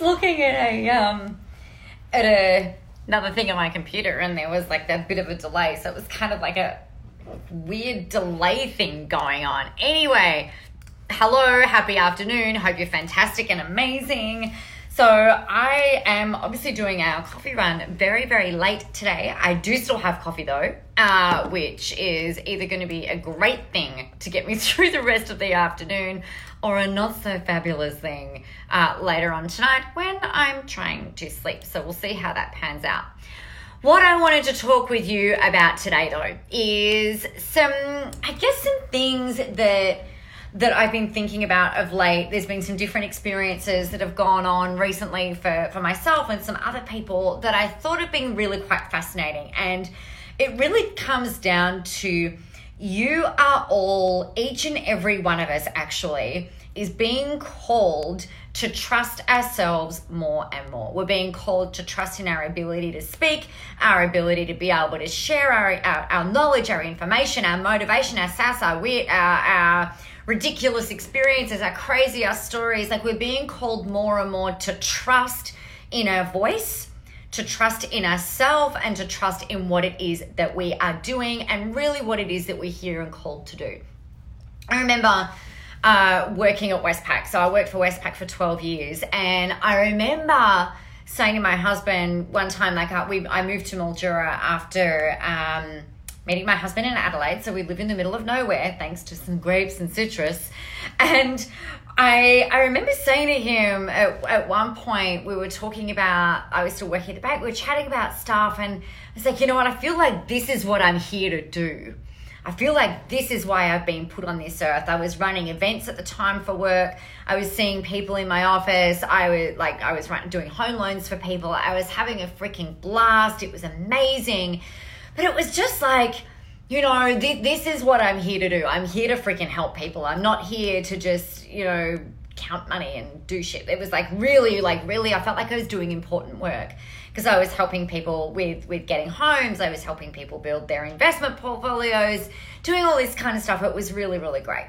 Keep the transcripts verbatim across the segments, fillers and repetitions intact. just looking at a um at a another thing on my computer, and there was like that bit of a delay, so it was kind of like a weird delay thing going on. Anyway, hello, happy afternoon, hope you're fantastic and amazing. So I am obviously doing our coffee run very, very late today. I do still have coffee though, uh, which is either going to be a great thing to get me through the rest of the afternoon or a not so fabulous thing uh, later on tonight when I'm trying to sleep. So we'll see how that pans out. What I wanted to talk with you about today though is some, I guess some things that that I've been thinking about of late. There's been some different experiences that have gone on recently for, for myself and some other people that I thought have been really quite fascinating. And it really comes down to you are all, each and every one of us actually, is being called to trust ourselves more and more. We're being called to trust in our ability to speak, our ability to be able to share our, our, our knowledge, our information, our motivation, our sass, our wit, our, our ridiculous experiences, our crazy, our stories. Like, we're being called more and more to trust in our voice, to trust in ourselves, and to trust in what it is that we are doing and really what it is that we're here and called to do. I remember uh, working at Westpac. So I worked for Westpac for twelve years, and I remember saying to my husband one time, like uh, we, I moved to Mildura after um, meeting my husband in Adelaide. So we live in the middle of nowhere, thanks to some grapes and citrus. And I I remember saying to him at, at one point, we were talking about, I was still working at the bank, we were chatting about stuff, and I was like, you know what, I feel like this is what I'm here to do. I feel like this is why I've been put on this earth. I was running events at the time for work. I was seeing people in my office. I was like, I was doing home loans for people. I was having a freaking blast. It was amazing. But it was just like, you know, th- this is what I'm here to do. I'm here to freaking help people. I'm not here to just, you know, count money and do shit. It was like really, like really, I felt like I was doing important work because I was helping people with, with getting homes. I was helping people build their investment portfolios, doing all this kind of stuff. It was really, really great.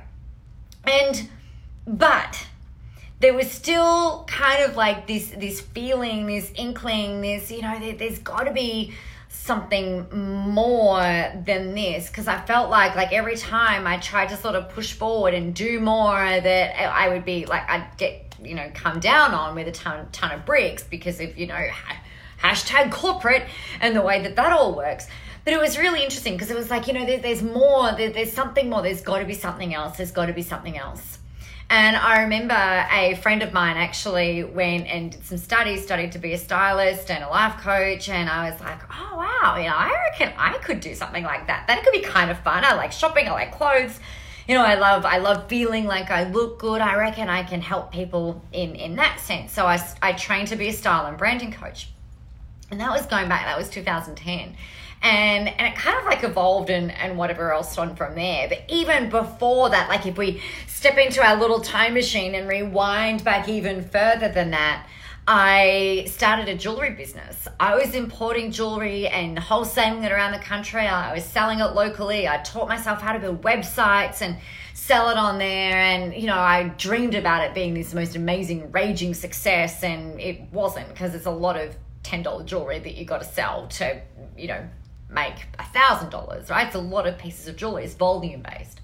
And, but there was still kind of like this, this feeling, this inkling, this, you know, there, there's got to be something more than this, because I felt like like every time I tried to sort of push forward and do more, that I would be like, I'd get, you know, come down on with a ton, ton of bricks because of, you know, hashtag corporate and the way that that all works. But it was really interesting because it was like, you know, there, there's more, there, there's something more, there's got to be something else, there's got to be something else. And I remember a friend of mine actually went and did some studies, studied to be a stylist and a life coach. And I was like, oh, wow, you know, I reckon I could do something like that. That could be kind of fun. I like shopping. I like clothes. You know, I love I love feeling like I look good. I reckon I can help people in, in that sense. So I, I trained to be a style and branding coach. And that was going back, that was two thousand ten. And and it kind of like evolved and, and whatever else on from there. But even before that, like if we step into our little time machine and rewind back even further than that, I started a jewelry business. I was importing jewelry and wholesaling it around the country. I was selling it locally. I taught myself how to build websites and sell it on there. And, you know, I dreamed about it being this most amazing, raging success. And it wasn't, because it's a lot of ten dollars jewelry that you got to sell to, you know, make a thousand dollars, right? It's a lot of pieces of jewelry. It's volume based.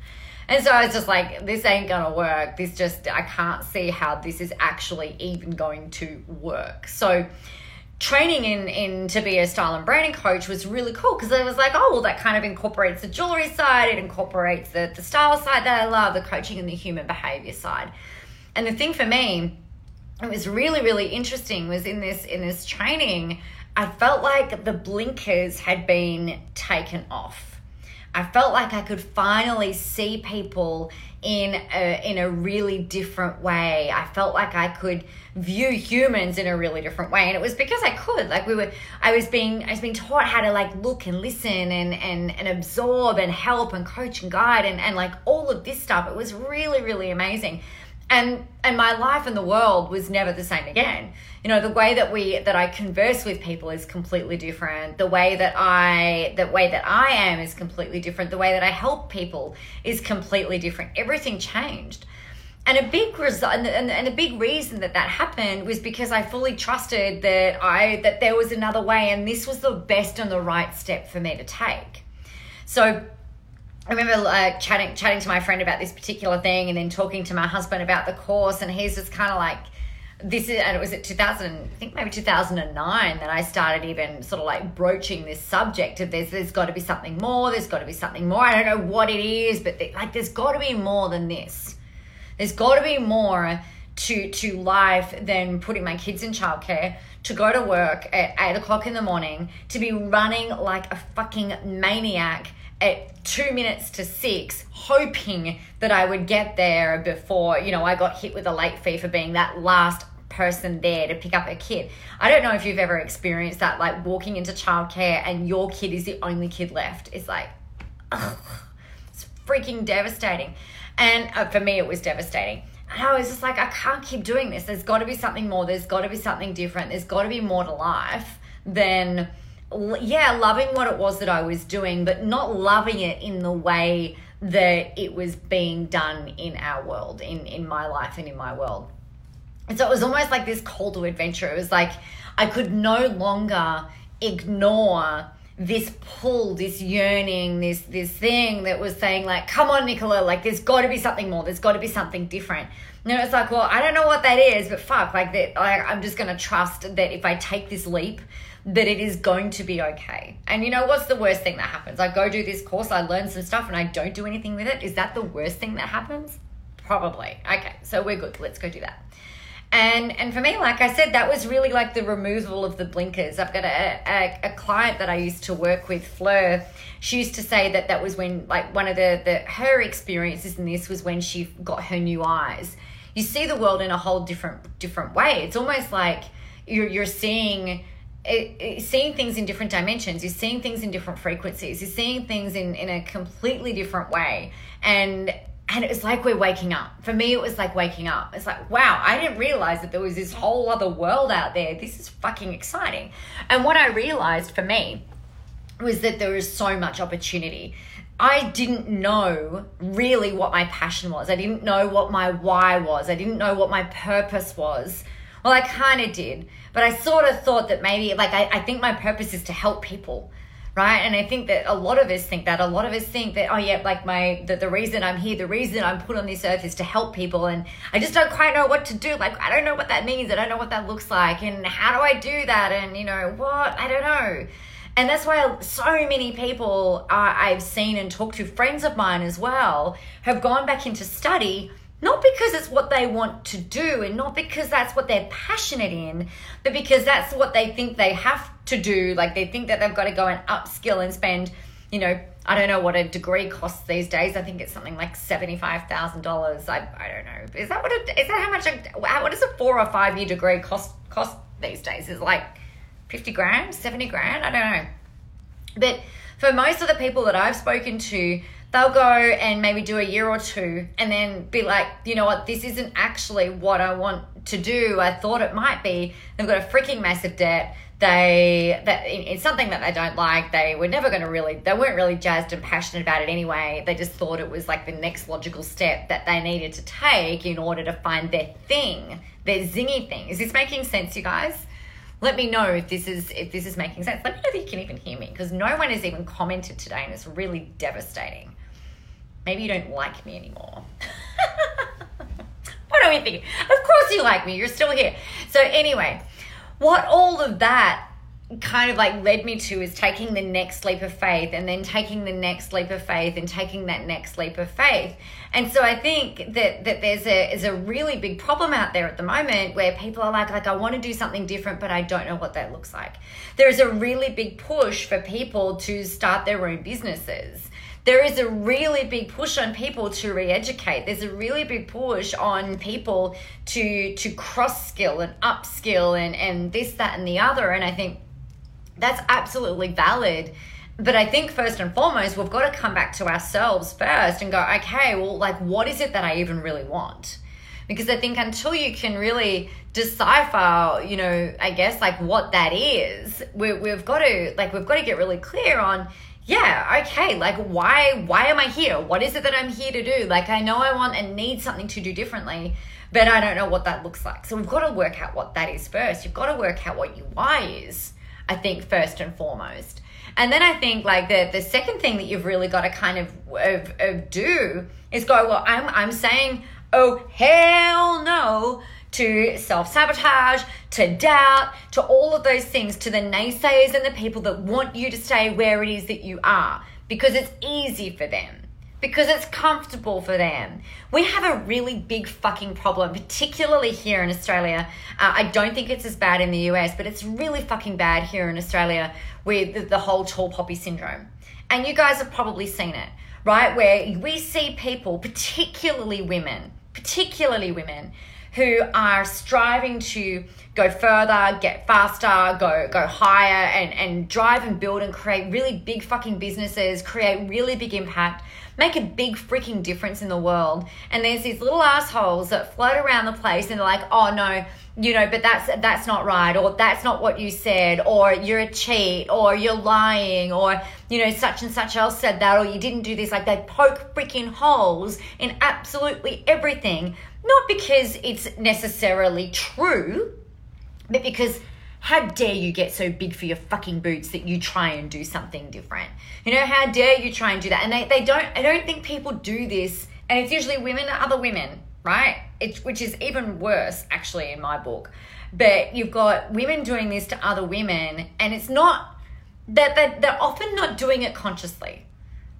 And so I was just like, this ain't gonna work. This just, I can't see how this is actually even going to work. So training in, in to be a style and branding coach was really cool, because I was like, oh, well, that kind of incorporates the jewelry side. It incorporates the, the style side that I love, the coaching and the human behavior side. And the thing for me, it was really, really interesting, was in this, in this training, I felt like the blinkers had been taken off. I felt like I could finally see people in a, in a really different way. I felt like I could view humans in a really different way, and it was because I could. Like we were, I was being, I was being taught how to like look and listen and and and absorb and help and coach and guide and and like all of this stuff. It was really, really amazing. And and my life and the world was never the same again. You know, the way that we that I converse with people is completely different. The way that I the way that I am is completely different. The way that I help people is completely different. Everything changed. And a big result, and, and, and a big reason that that happened was because I fully trusted that I that there was another way, and this was the best and the right step for me to take. So I remember uh, chatting chatting to my friend about this particular thing, and then talking to my husband about the course, and he's just kind of like, this is, and it was at two thousand, I think maybe two thousand nine that I started even sort of like broaching this subject of there's there's got to be something more, there's got to be something more. I don't know what it is, but the, like there's got to be more than this. There's got to be more to to life than putting my kids in childcare, to go to work at eight o'clock in the morning, to be running like a fucking maniac at two minutes to six, hoping that I would get there before, you know, I got hit with a late fee for being that last person there to pick up a kid. I don't know if you've ever experienced that, like walking into childcare and your kid is the only kid left. It's like, ugh, it's freaking devastating. And uh, for me, it was devastating. And I was just like, I can't keep doing this. There's got to be something more. There's got to be something different. There's got to be more to life than, yeah, loving what it was that I was doing, but not loving it in the way that it was being done in our world, in, in my life and in my world. And so it was almost like this call to adventure. It was like I could no longer ignore this pull, this yearning, this this thing that was saying like, come on, Nicola, like there's got to be something more. There's got to be something different. And it's like, well, I don't know what that is, but fuck, like, that, like I'm just going to trust that if I take this leap, that it is going to be okay. And you know, what's the worst thing that happens? I go do this course, I learn some stuff and I don't do anything with it. Is that the worst thing that happens? Probably. Okay, so we're good. Let's go do that. And and for me, like I said, that was really like the removal of the blinkers. I've got a, a, a client that I used to work with, Fleur. She used to say that that was when, like, one of the, the her experiences in this was when she got her new eyes. You see the world in a whole different different way. It's almost like you're you're seeing it, it, seeing things in different dimensions. You're seeing things in different frequencies. You're seeing things in, in a completely different way. And And it was like we're waking up. For me, it was like waking up. It's like, wow, I didn't realize that there was this whole other world out there. This is fucking exciting. And what I realized for me was that there is so much opportunity. I didn't know really what my passion was. I didn't know what my why was. I didn't know what my purpose was. Well, I kind of did, but I sort of thought that maybe, like, I, I think my purpose is to help people. Right. And I think that a lot of us think that a lot of us think that, oh, yeah, like my that the reason I'm here, the reason I'm put on this earth is to help people. And I just don't quite know what to do. Like, I don't know what that means. I don't know what that looks like. And how do I do that? And, you know, what? I don't know. And that's why so many people uh, I've seen and talked to, friends of mine as well, have gone back into study. Not because it's what they want to do and not because that's what they're passionate in, but because that's what they think they have to do. Like they think that they've got to go and upskill and spend, you know, I don't know what a degree costs these days. I think it's something like seventy-five thousand dollars. I I don't know. Is that what it, is that how much, a, what does a four or five year degree cost, cost these days? Is it like fifty grand, seventy grand? I don't know. But for most of the people that I've spoken to, they'll go and maybe do a year or two and then be like, you know what, this isn't actually what I want to do. I thought it might be. They've got a freaking massive debt. They that it's something that they don't like. They were never going to really, they weren't really jazzed and passionate about it anyway. They just thought it was like the next logical step that they needed to take in order to find their thing, their zingy thing. Is this making sense, you guys? Let me know if this is if this is making sense. Let me know that you can even hear me, because no one has even commented today and it's really devastating. Maybe you don't like me anymore. What are we thinking? Of course you like me. You're still here. So anyway, what all of that kind of like led me to is taking the next leap of faith and then taking the next leap of faith and taking that next leap of faith. And so I think that that there's a is a really big problem out there at the moment where people are like, like I want to do something different, but I don't know what that looks like. There is a really big push for people to start their own businesses. There is a really big push on people to re-educate. There's a really big push on people to to cross-skill and upskill and, and this, that, and the other. And I think that's absolutely valid. But I think first and foremost, we've got to come back to ourselves first and go, okay, well, like, what is it that I even really want? Because I think until you can really decipher, you know, I guess, like what that is, we, we've got to, like, we've got to get really clear on, yeah, okay, like why why am I here? What is it that I'm here to do? Like I know I want and need something to do differently, but I don't know what that looks like. So we've got to work out what that is first. You've got to work out what your why is, I think, first and foremost. And then I think like the the second thing that you've really got to kind of, of, of do is go, well, I'm I'm saying, oh, hell no, to self-sabotage, to doubt, to all of those things, to the naysayers and the people that want you to stay where it is that you are, because it's easy for them, because it's comfortable for them. We have a really big fucking problem, particularly here in Australia. Uh, I don't think it's as bad in the U S, but it's really fucking bad here in Australia with the whole tall poppy syndrome. And you guys have probably seen it, right? Where we see people, particularly women, particularly women, who are striving to go further, get faster, go go higher, and, and drive and build and create really big fucking businesses, create really big impact, make a big freaking difference in the world. And there's these little assholes that float around the place and they're like, oh no, you know, but that's that's not right, or that's not what you said, or you're a cheat, or you're lying, or, you know, such and such else said that, or you didn't do this. Like they poke freaking holes in absolutely everything, not because it's necessarily true, but because how dare you get so big for your fucking boots that you try and do something different? You know, how dare you try and do that? And they, they don't, I don't think people do this. And it's usually women or other women, right? It, which is even worse actually in my book. But you've got women doing this to other women, and it's not that they're, they're often not doing it consciously,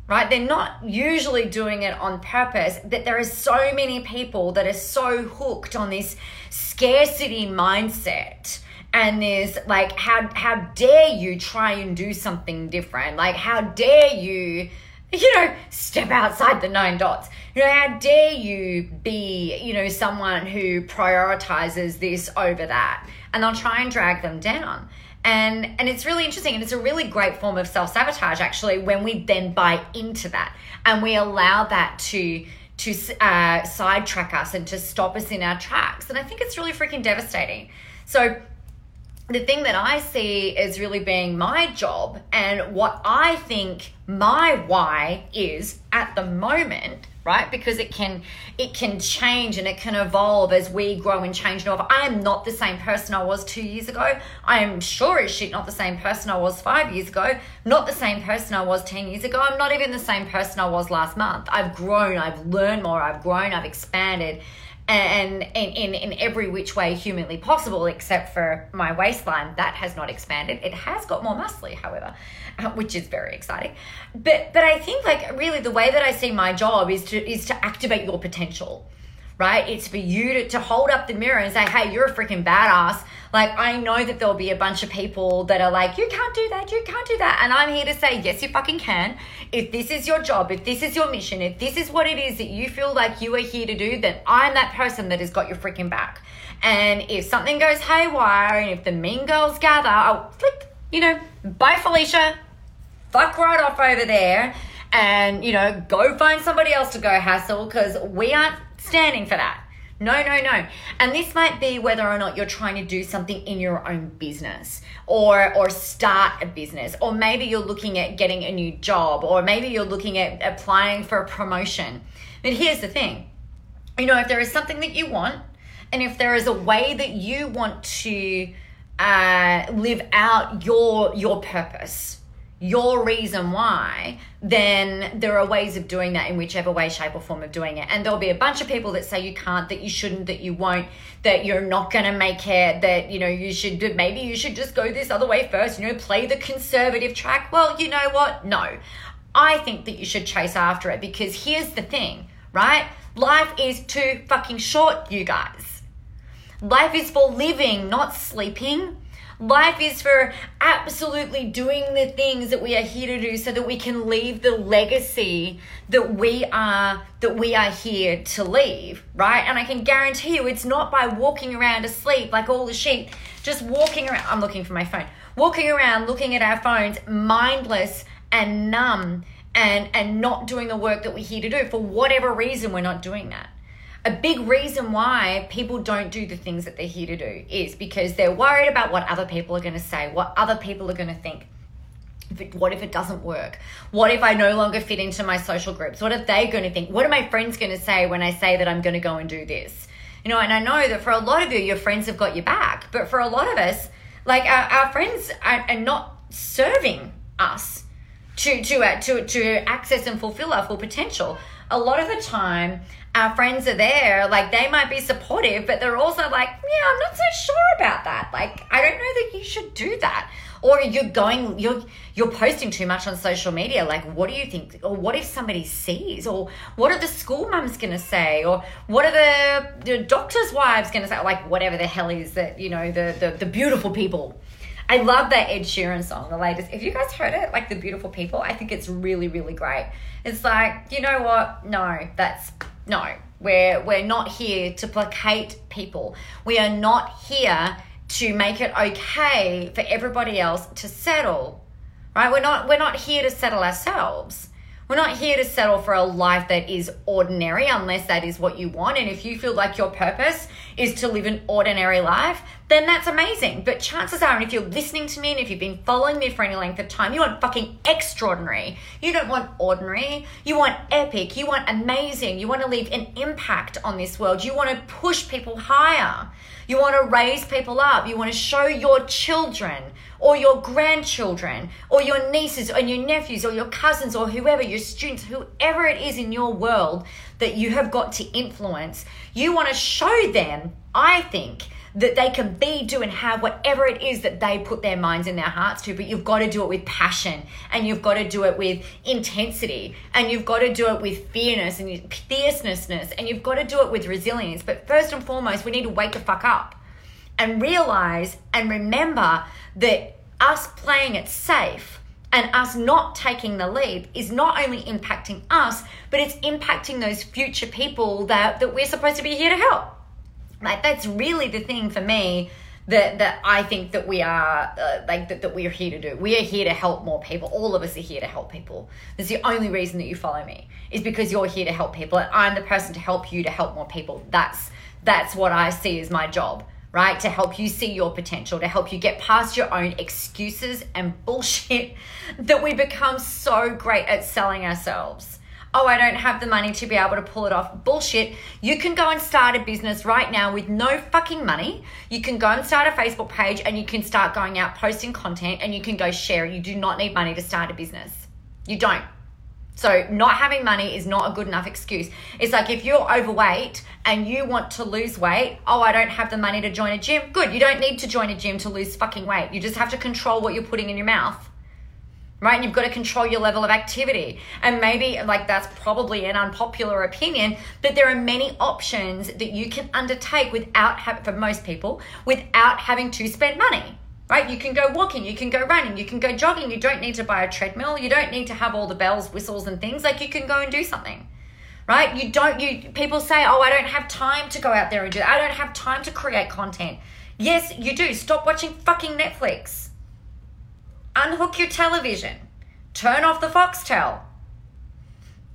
right? They're not usually doing it on purpose. That there are so many people that are so hooked on this scarcity mindset and this like, how how dare you try and do something different? Like, how dare you, you know, step outside the nine dots? You know, how dare you be, you know, someone who prioritizes this over that? And they'll try and drag them down. And and it's really interesting, and it's a really great form of self-sabotage actually, when we then buy into that and we allow that to to uh, sidetrack us and to stop us in our tracks. And I think it's really freaking devastating. So the thing that I see as really being my job and what I think my why is at the moment, right? Because it can it can change and it can evolve as we grow and change and evolve. I am not the same person I was two years ago. I am sure as shit not the same person I was five years ago, not the same person I was ten years ago. I'm not even the same person I was last month. I've grown, I've learned more, I've grown, I've expanded. And in, in, in every which way humanly possible, except for my waistline, that has not expanded. It has got more muscly, however, which is very exciting. But but I think like really the way that I see my job is to is to activate your potential, right? It's for you to, to hold up the mirror and say, hey, you're a freaking badass. Like, I know that there'll be a bunch of people that are like, you can't do that, you can't do that. And I'm here to say, yes, you fucking can. If this is your job, if this is your mission, if this is what it is that you feel like you are here to do, then I'm that person that has got your freaking back. And if something goes haywire and if the mean girls gather, I'll flip, you know, bye Felicia, fuck right off over there and, you know, go find somebody else to go hassle because we aren't standing for that. No, no, no. And this might be whether or not you're trying to do something in your own business or or start a business, or maybe you're looking at getting a new job, or maybe you're looking at applying for a promotion. But here's the thing. You know, if there is something that you want and if there is a way that you want to uh, live out your your purpose, your reason why, then there are ways of doing that in whichever way, shape or form of doing it. And there'll be a bunch of people that say you can't, that you shouldn't, that you won't, that you're not going to make it, that, you know, you should, maybe you should just go this other way first, you know, play the conservative track. Well, you know what? No, I think that you should chase after it, because here's the thing, right? Life is too fucking short, you guys. Life is for living, not sleeping. Life is for absolutely doing the things that we are here to do so that we can leave the legacy that we are that we are here to leave, right? And I can guarantee you it's not by walking around asleep like all the sheep, just walking around, I'm looking for my phone, walking around looking at our phones, mindless and numb and, and not doing the work that we're here to do. For whatever reason, we're not doing that. A big reason why people don't do the things that they're here to do is because they're worried about what other people are going to say, what other people are going to think. if it, what if it doesn't work? What if I no longer fit into my social groups? What are they going to think? What are my friends going to say when I say that I'm going to go and do this? You know, and I know that for a lot of you, your friends have got your back. But for a lot of us, like our, our friends are, are not serving us to to, uh, to to access and fulfill our full potential. A lot of the time, our friends are there, like they might be supportive, but they're also like, yeah, I'm not so sure about that. Like, I don't know that you should do that. Or you're going, you're you're posting too much on social media. Like, what do you think? Or what if somebody sees? Or what are the school mums going to say? Or what are the, the doctor's wives going to say? Like, whatever the hell is that, you know, the, the, the beautiful people. I love that Ed Sheeran song, the latest. Have you guys heard it? Like, The Beautiful People. I think it's really, really great. It's like, you know what? No, that's... No, we're, we're not here to placate people. We are not here to make it okay for everybody else to settle, right? We're not, we're not here to settle ourselves. We're not here to settle for a life that is ordinary unless that is what you want. And if you feel like your purpose is to live an ordinary life, then that's amazing. But chances are, and if you're listening to me and if you've been following me for any length of time, you want fucking extraordinary. You don't want ordinary. You want epic. You want amazing. You want to leave an impact on this world. You want to push people higher. You want to raise people up. You want to show your children or your grandchildren or your nieces and your nephews or your cousins or whoever, your students, whoever it is in your world that you have got to influence, you want to show them, I think, that they can be, do and have whatever it is that they put their minds and their hearts to, but you've got to do it with passion and you've got to do it with intensity and you've got to do it with fierceness and fierceness and you've got to do it with resilience. But first and foremost, we need to wake the fuck up and realize and remember that us playing it safe and us not taking the leap is not only impacting us, but it's impacting those future people that, that we're supposed to be here to help. Like, that's really the thing for me that, that I think that we are, uh, like, that, that we're here to do. We are here to help more people. All of us are here to help people. That's the only reason that you follow me is because you're here to help people and I'm the person to help you to help more people. That's, that's what I see as my job, right? To help you see your potential, to help you get past your own excuses and bullshit that we become so great at selling ourselves. Oh, I don't have the money to be able to pull it off. Bullshit. You can go and start a business right now with no fucking money. You can go and start a Facebook page and you can start going out posting content and you can go share it. You do not need money to start a business. You don't. So not having money is not a good enough excuse. It's like if you're overweight and you want to lose weight, oh, I don't have the money to join a gym. Good. You don't need to join a gym to lose fucking weight. You just have to control what you're putting in your mouth. Right? And you've got to control your level of activity. And maybe, like, that's probably an unpopular opinion, but there are many options that you can undertake without having, for most people, without having to spend money, right? You can go walking, you can go running, you can go jogging. You don't need to buy a treadmill. You don't need to have all the bells, whistles and things. Like, you can go and do something, right? You don't, you, people say, oh, I don't have time to go out there and do that. I don't have time to create content. Yes, you do. Stop watching fucking Netflix. Unhook your television. Turn off the Foxtel.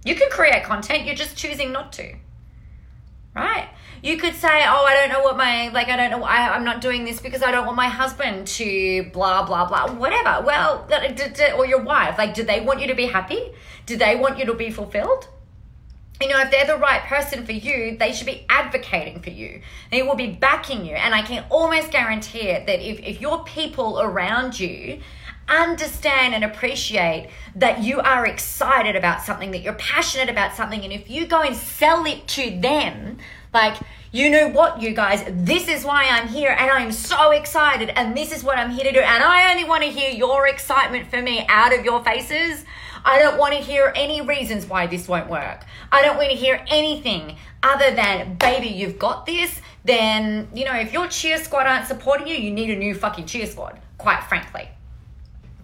You can create content. You're just choosing not to, right? You could say, oh, I don't know what my, like, I don't know, I, I'm not doing this because I don't want my husband to blah, blah, blah, whatever. Well, or your wife, like, do they want you to be happy? Do they want you to be fulfilled? You know, if they're the right person for you, they should be advocating for you. They will be backing you. And I can almost guarantee it that if, if your people around you understand and appreciate that you are excited about something, that you're passionate about something, and if you go and sell it to them, like, you know what, you guys, this is why I'm here and I'm so excited and this is what I'm here to do and I only want to hear your excitement for me out of your faces. I don't want to hear any reasons why this won't work. I don't want to hear anything other than, baby, you've got this. Then, you know, if your cheer squad aren't supporting you, you need a new fucking cheer squad, quite frankly.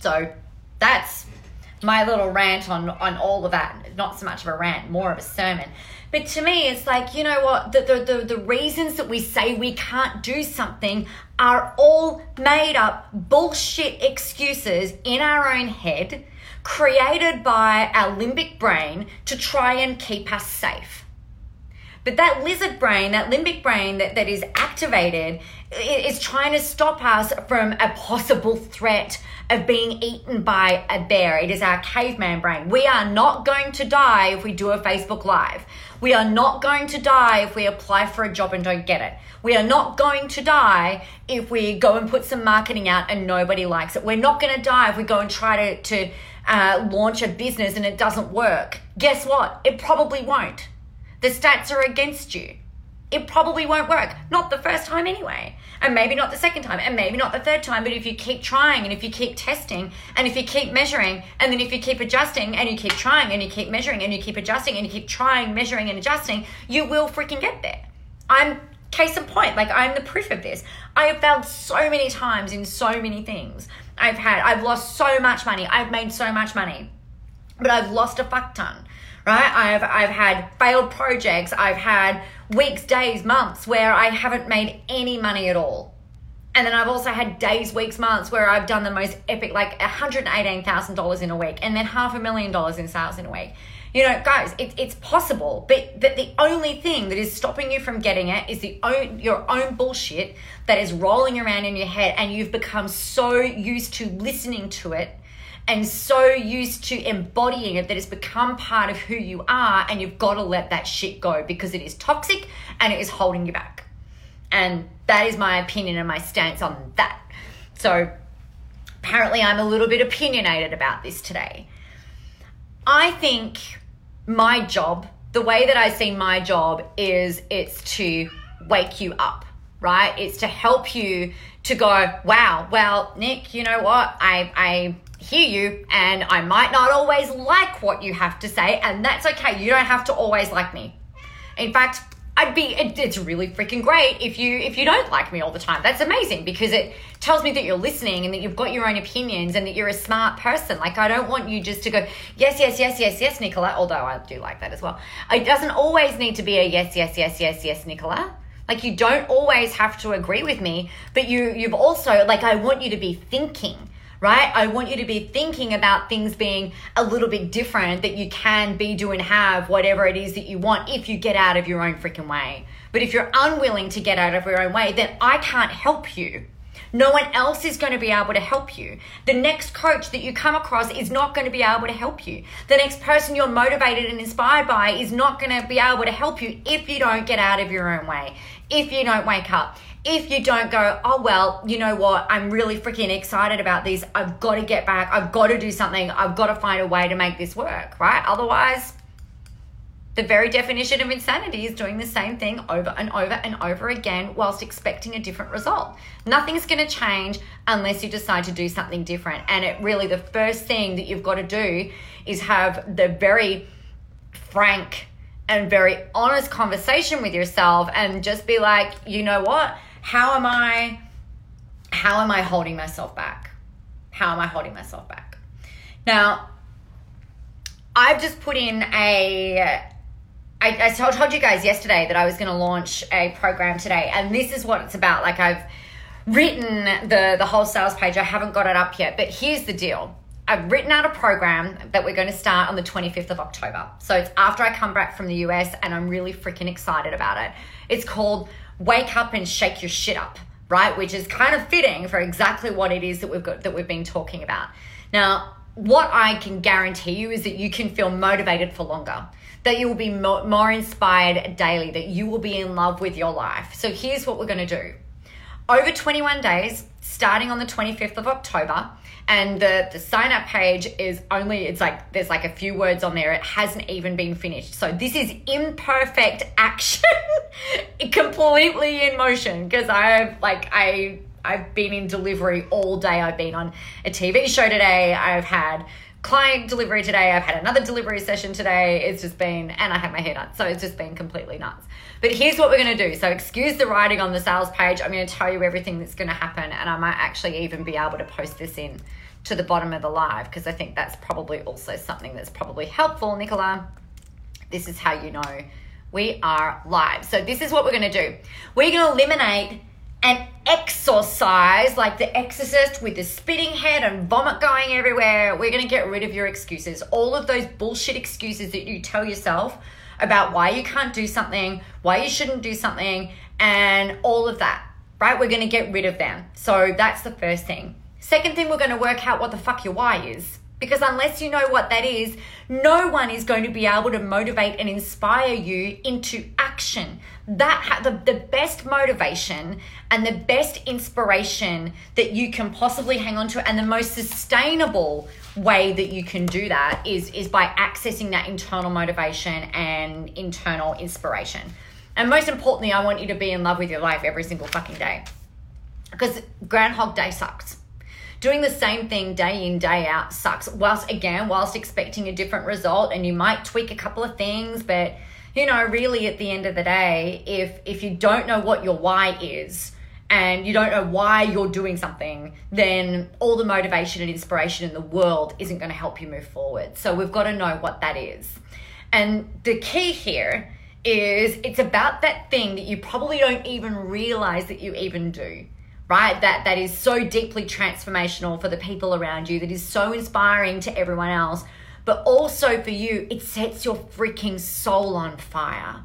So that's my little rant on, on all of that. Not so much of a rant, more of a sermon. But to me, it's like, you know what? The, the, the, the reasons that we say we can't do something are all made up bullshit excuses in our own head created by our limbic brain to try and keep us safe. But that lizard brain, that limbic brain that, that is activated, is trying to stop us from a possible threat of being eaten by a bear. It is our caveman brain. We are not going to die if we do a Facebook Live. We are not going to die if we apply for a job and don't get it. We are not going to die if we go and put some marketing out and nobody likes it. We're not going to die if we go and try to, to uh, launch a business and it doesn't work. Guess what? It probably won't. The stats are against you. It probably won't work. Not the first time anyway. And maybe not the second time. And maybe not the third time. But if you keep trying and if you keep testing and if you keep measuring and then if you keep adjusting and you keep trying and you keep measuring and you keep adjusting and you keep trying, measuring and adjusting, you will freaking get there. I'm case in point. Like, I'm the proof of this. I have failed so many times in so many things. I've had, I've lost so much money. I've made so much money. But I've lost a fuck ton. Right? I've I've had failed projects. I've had weeks, days, months where I haven't made any money at all. And then I've also had days, weeks, months where I've done the most epic, like one hundred eighteen thousand dollars in a week and then half a million dollars in sales in a week. You know, guys, it, it's possible, but, but the only thing that is stopping you from getting it is the own, your own bullshit that is rolling around in your head, and you've become so used to listening to it and so used to embodying it that it's become part of who you are, and you've got to let that shit go because it is toxic and it is holding you back. And that is my opinion and my stance on that. So apparently I'm a little bit opinionated about this today. I think my job, the way that I see my job is it's to wake you up, right? It's to help you to go, wow, well, Nick, you know what? I, I, hear you, and I might not always like what you have to say, and that's okay. You don't have to always like me. In fact, I'd be it, it's really freaking great if you if you don't like me all the time. That's amazing, because it tells me that you're listening and that you've got your own opinions and that you're a smart person. Like, I don't want you just to go, yes, yes, yes, yes, yes, Nicola, although I do like that as well. It doesn't always need to be a yes, yes, yes, yes, yes, Nicola. Like, you don't always have to agree with me, but you you've also, like, I want you to be thinking. Right? I want you to be thinking about things being a little bit different, that you can be, do, and have whatever it is that you want if you get out of your own freaking way. But if you're unwilling to get out of your own way, then I can't help you. No one else is going to be able to help you. The next coach that you come across is not going to be able to help you. The next person you're motivated and inspired by is not going to be able to help you if you don't get out of your own way, if you don't wake up. If you don't go, oh, well, you know what? I'm really freaking excited about this. I've got to get back. I've got to do something. I've got to find a way to make this work, right? Otherwise, the very definition of insanity is doing the same thing over and over and over again whilst expecting a different result. Nothing's going to change unless you decide to do something different. And it really, the first thing that you've got to do is have the very frank and very honest conversation with yourself and just be like, you know what? How am I, how am I holding myself back? How am I holding myself back? Now, I've just put in a, I, I told you guys yesterday that I was going to launch a program today, and this is what it's about. Like, I've written the, the whole sales page. I haven't got it up yet, but here's the deal. I've written out a program that we're going to start on the twenty-fifth of October. So it's after I come back from the U S, and I'm really freaking excited about it. It's called Wake Up and Shake Your Shit Up, right? Which is kind of fitting for exactly what it is that we've got, that we've been talking about. Now, what I can guarantee you is that you can feel motivated for longer, that you will be more, more inspired daily, that you will be in love with your life. So here's what we're going to do. Over twenty-one days, starting on the twenty-fifth of October, and the, the sign up page is only, it's like, there's like a few words on there. It hasn't even been finished. So this is imperfect action completely in motion. Cause I've like, I, I've been in delivery all day. I've been on a T V show today. I've had client delivery today. I've had another delivery session today. It's just been, and I have my hair done. So it's just been completely nuts. But here's what we're going to do. So excuse the writing on the sales page. I'm going to tell you everything that's going to happen, and I might actually even be able to post this in to the bottom of the live, because I think that's probably also something that's probably helpful. Nicola, this is how you know we are live. So this is what we're going to do. We're going to eliminate an exorcise, like The Exorcist with the spitting head and vomit going everywhere. We're going to get rid of your excuses, all of those bullshit excuses that you tell yourself about why you can't do something, why you shouldn't do something, and all of that, right? We're going to get rid of them. So that's the first thing. Second thing, we're going to work out what the fuck your why is, because unless you know what that is, no one is going to be able to motivate and inspire you into action. That ha- the, the best motivation and the best inspiration that you can possibly hang on to, and the most sustainable way that you can do that is, is by accessing that internal motivation and internal inspiration. And most importantly, I want you to be in love with your life every single fucking day, because Groundhog Day sucks. Doing the same thing day in, day out sucks. Whilst, again, whilst expecting a different result, and you might tweak a couple of things, but, you know, really at the end of the day, if if you don't know what your why is and you don't know why you're doing something, then all the motivation and inspiration in the world isn't going to help you move forward. So we've got to know what that is. And the key here is it's about that thing that you probably don't even realize that you even do. Right? That that is so deeply transformational for the people around you, that is so inspiring to everyone else, but also for you, it sets your freaking soul on fire.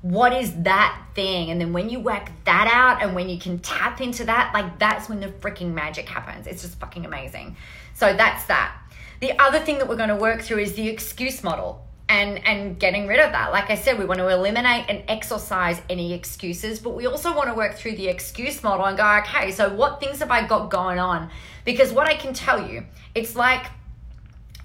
What is that thing? And then when you work that out, and when you can tap into that, like, that's when the freaking magic happens. It's just fucking amazing. So that's that. The other thing that we're going to work through is the excuse model. And and getting rid of that. Like I said, we want to eliminate and exercise any excuses, but we also want to work through the excuse model and go, okay, so what things have I got going on? Because what I can tell you, it's like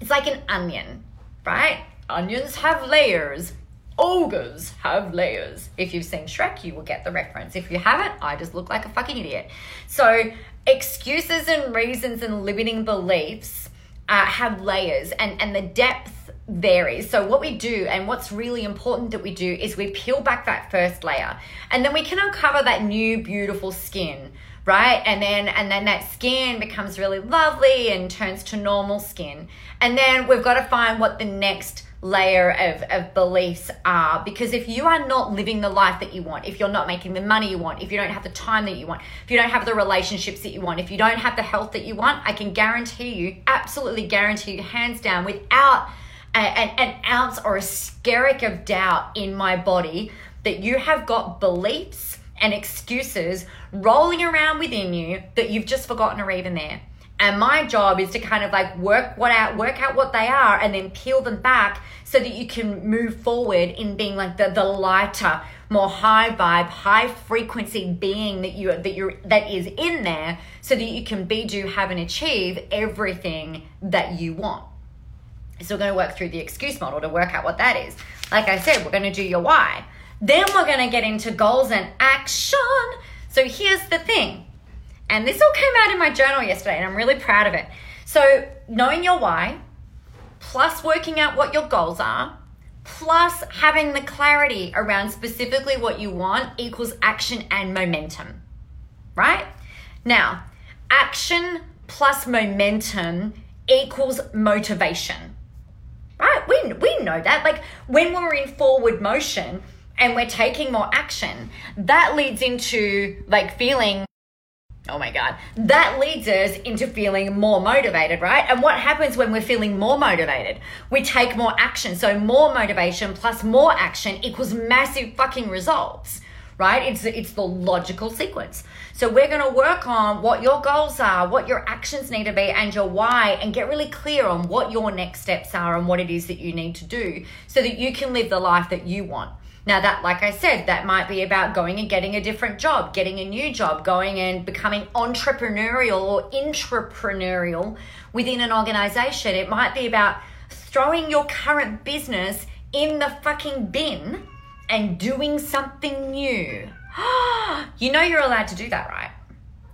it's like an onion, right? Onions have layers. Ogres have layers. If you've seen Shrek, you will get the reference. If you haven't, I just look like a fucking idiot. So excuses and reasons and limiting beliefs uh, have layers, and, and the depth varies. So what we do, and what's really important that we do, is we peel back that first layer, and then we can uncover that new beautiful skin, right? And then and then that skin becomes really lovely and turns to normal skin. And then we've got to find what the next layer of, of beliefs are, because if you are not living the life that you want, if you're not making the money you want, if you don't have the time that you want, if you don't have the relationships that you want, if you don't have the health that you want, I can guarantee you, absolutely guarantee you, hands down, without An, an ounce or a skerrick of doubt in my body, that you have got beliefs and excuses rolling around within you that you've just forgotten are even there. And my job is to kind of like work what out, work out what they are, and then peel them back so that you can move forward in being like the, the lighter, more high vibe, high frequency being that you that you that is in there, so that you can be, do, have, and achieve everything that you want. So we're going to work through the excuse model to work out what that is. Like I said, we're going to do your why. Then we're going to get into goals and action. So here's the thing. And this all came out in my journal yesterday, and I'm really proud of it. So knowing your why, plus working out what your goals are, plus having the clarity around specifically what you want, equals action and momentum, right? Now, action plus momentum equals motivation. Right? We we know that. Like, when we're in forward motion and we're taking more action, that leads into like feeling, oh my God, that leads us into feeling more motivated, right? And what happens when we're feeling more motivated? We take more action. So more motivation plus more action equals massive fucking results, right? It's, it's the logical sequence. So we're going to work on what your goals are, what your actions need to be, and your why, and get really clear on what your next steps are and what it is that you need to do so that you can live the life that you want. Now that, like I said, that might be about going and getting a different job, getting a new job, going and becoming entrepreneurial or intrapreneurial within an organization. It might be about throwing your current business in the fucking bin and doing something new. You know you're allowed to do that, right?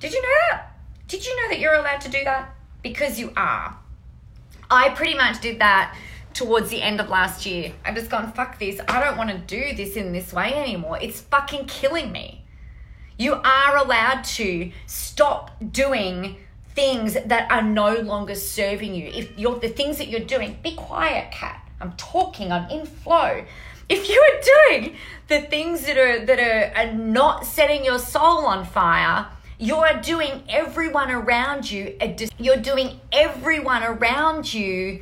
Did you know that? Did you know that you're allowed to do that? Because you are. I pretty much did that towards the end of last year. I've just gone, fuck this. I don't want to do this in this way anymore. It's fucking killing me. You are allowed to stop doing things that are no longer serving you. If you're the things that you're doing, be quiet, cat. I'm talking, I'm in flow. If you are doing the things that are that are, are not setting your soul on fire, you are doing everyone around you a dis- you're doing everyone around you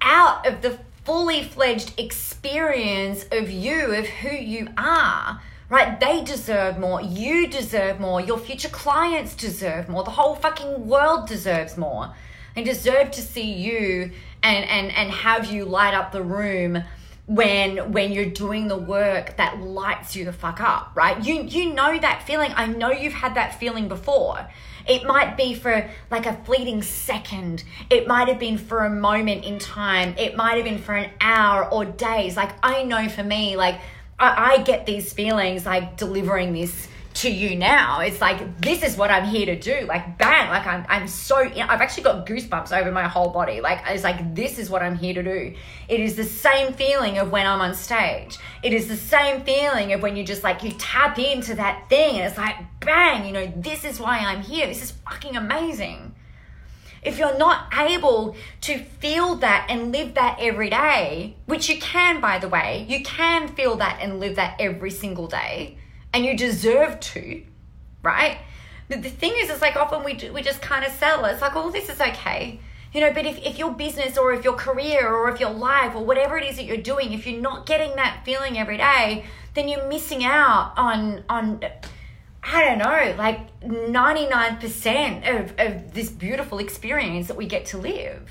out of the fully fledged experience of you, of who you are, right? They deserve more. You deserve more. Your future clients deserve more. The whole fucking world deserves more. They deserve to see you and, and, and have you light up the room when when you're doing the work that lights you the fuck up, right? You you know that feeling. I know you've had that feeling before. It might be for like a fleeting second. It might have been for a moment in time. It might have been for an hour or days. Like I know for me, like I, I get these feelings like delivering this to you now. It's like, this is what I'm here to do. Like bang, like I'm I'm so, you know, I've actually got goosebumps over my whole body. Like it's like, this is what I'm here to do. It is the same feeling of when I'm on stage. It is the same feeling of when you just like, you tap into that thing and it's like, bang, you know, this is why I'm here. This is fucking amazing. If you're not able to feel that and live that every day, which you can, by the way, you can feel that and live that every single day. And you deserve to, right? But the thing is, it's like often we do, we just kind of settle. It's like, oh, this is okay. You know, but if, if your business or if your career or if your life or whatever it is that you're doing, if you're not getting that feeling every day, then you're missing out on, on I don't know, like ninety-nine percent of, of this beautiful experience that we get to live,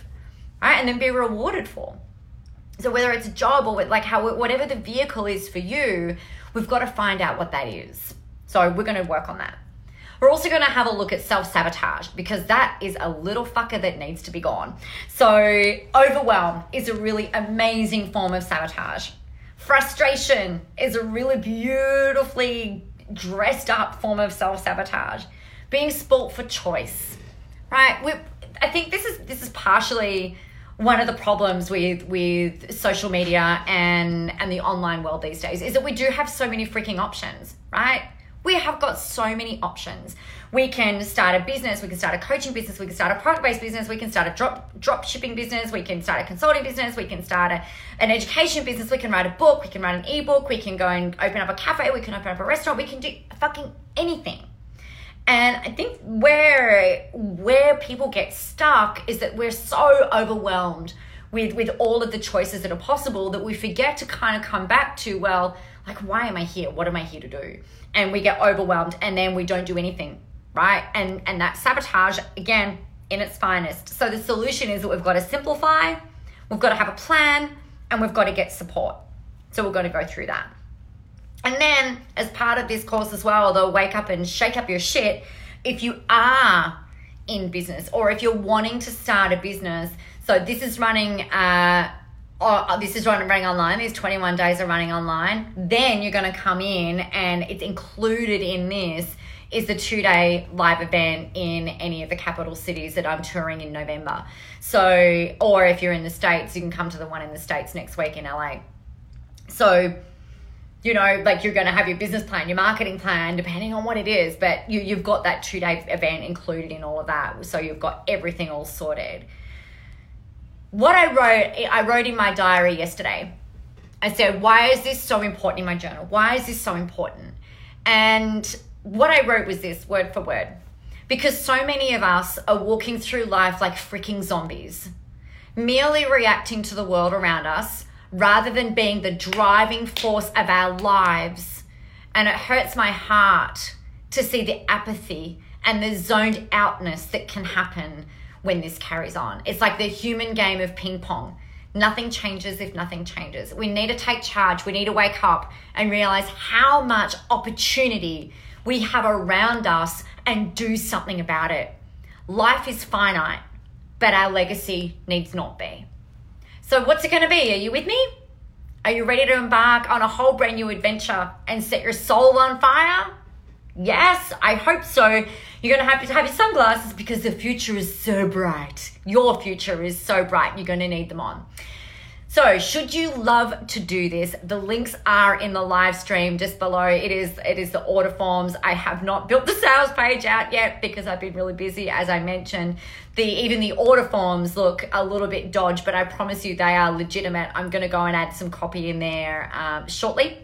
right? And then be rewarded for. So whether it's a job or like how whatever the vehicle is for you, we've got to find out what that is. So we're going to work on that. We're also going to have a look at self-sabotage because that is a little fucker that needs to be gone. So overwhelm is a really amazing form of sabotage. Frustration is a really beautifully dressed up form of self-sabotage. Being spoilt for choice, right? We, I think this is this is partially one of the problems with with social media and and the online world these days is that we do have so many freaking options, right? We have got so many options. We can start a business, we can start a coaching business, we can start a product-based business, we can start a drop drop shipping business, we can start a consulting business, we can start a, an education business, we can write a book, we can write an ebook, we can go and open up a cafe, we can open up a restaurant, we can do fucking anything. And I think where where people get stuck is that we're so overwhelmed with, with all of the choices that are possible that we forget to kind of come back to, well, like, why am I here? What am I here to do? And we get overwhelmed and then we don't do anything, right? And, and that sabotage, again, in its finest. So the solution is that we've got to simplify, we've got to have a plan, and we've got to get support. So we're going to go through that. And then as part of this course as well, they'll wake up and shake up your shit. If you are in business or if you're wanting to start a business, so this is running, uh, or this is running online, these twenty-one days are running online, then you're going to come in and it's included in this is the two-day live event in any of the capital cities that I'm touring in November. So, or if you're in the States, you can come to the one in the States next week in L A. So, you know, like you're going to have your business plan, your marketing plan, depending on what it is, but you, you've got that two-day event included in all of that. So you've got everything all sorted. What I wrote, I wrote in my diary yesterday. I said, why is this so important in my journal? Why is this so important? And what I wrote was this, word for word, because so many of us are walking through life like freaking zombies, merely reacting to the world around us, rather than being the driving force of our lives. And it hurts my heart to see the apathy and the zoned outness that can happen when this carries on. It's like the human game of ping pong. Nothing changes if nothing changes. We need to take charge. We need to wake up and realize how much opportunity we have around us and do something about it. Life is finite, but our legacy needs not be. So what's it going to be? Are you with me? Are you ready to embark on a whole brand new adventure and set your soul on fire? Yes, I hope so. You're going to have to have your sunglasses because the future is so bright. Your future is so bright. You're going to need them on. So should you love to do this? The links are in the live stream just below. It is, it is the order forms. I have not built the sales page out yet because I've been really busy, as I mentioned. The even the order forms look a little bit dodge, but I promise you they are legitimate. I'm going to go and add some copy in there um, shortly,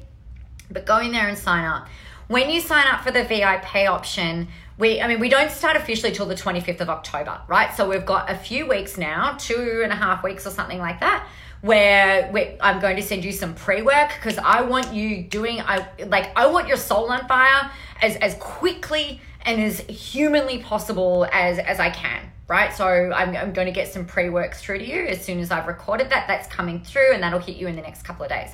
but go in there and sign up. When you sign up for the V I P option, we I mean, we don't start officially till the twenty-fifth of October, right? So we've got a few weeks now, two and a half weeks or something like that, where we, I'm going to send you some pre-work because I want you doing, I like, I want your soul on fire as, as quickly and as humanly possible as, as I can. Right. So I'm, I'm going to get some pre-work through to you as soon as I've recorded that. That's coming through and that'll hit you in the next couple of days.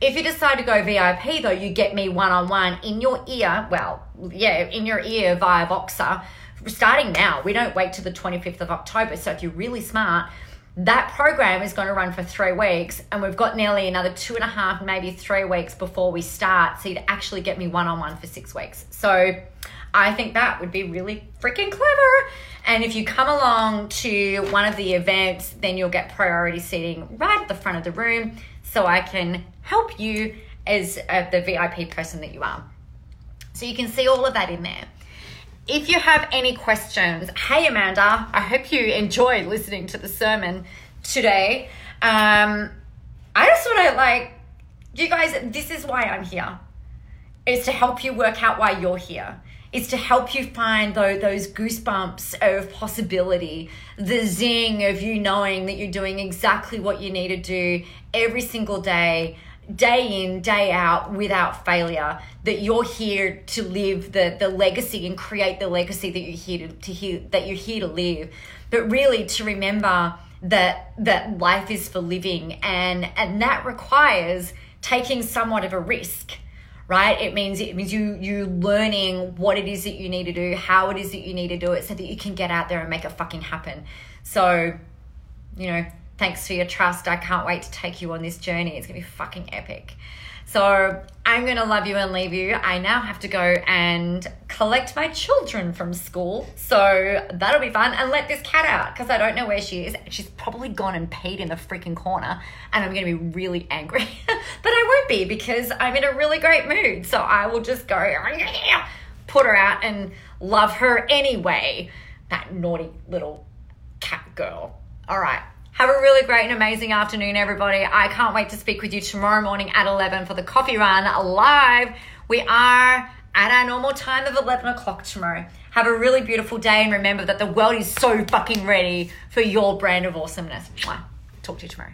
If you decide to go V I P though, you get me one-on-one in your ear. Well, yeah, in your ear via Voxer starting now. We don't wait till the twenty-fifth of October. So if you're really smart, that program is going to run for three weeks and we've got nearly another two and a half, maybe three weeks before we start. So you'd actually get me one-on-one for six weeks. So I think that would be really freaking clever. And if you come along to one of the events, then you'll get priority seating right at the front of the room so I can help you as uh, the V I P person that you are. So you can see all of that in there. If you have any questions, hey, Amanda, I hope you enjoyed listening to the sermon today. Um, I just want to like, you guys, this is why I'm here. It's to help you work out why you're here. It's to help you find though those goosebumps of possibility, the zing of you knowing that you're doing exactly what you need to do every single day, day in, day out, without failure, that you're here to live the, the legacy and create the legacy that you're here to, to hear, that you're here to live, but really to remember that that life is for living, and and that requires taking somewhat of a risk. Right? It means it means you you learning what it is that you need to do, how it is that you need to do it so that you can get out there and make it fucking happen. So, you know, thanks for your trust. I can't wait to take you on this journey. It's going to be fucking epic. So I'm going to love you and leave you. I now have to go and collect my children from school. So that'll be fun. And let this cat out because I don't know where she is. She's probably gone and peed in the freaking corner. And I'm going to be really angry. But I won't be because I'm in a really great mood. So I will just go put her out and love her anyway. That naughty little cat girl. All right. Have a really great and amazing afternoon, everybody. I can't wait to speak with you tomorrow morning at eleven for the Coffee Run live. We are at our normal time of eleven o'clock tomorrow. Have a really beautiful day and remember that the world is so fucking ready for your brand of awesomeness. Talk to you tomorrow.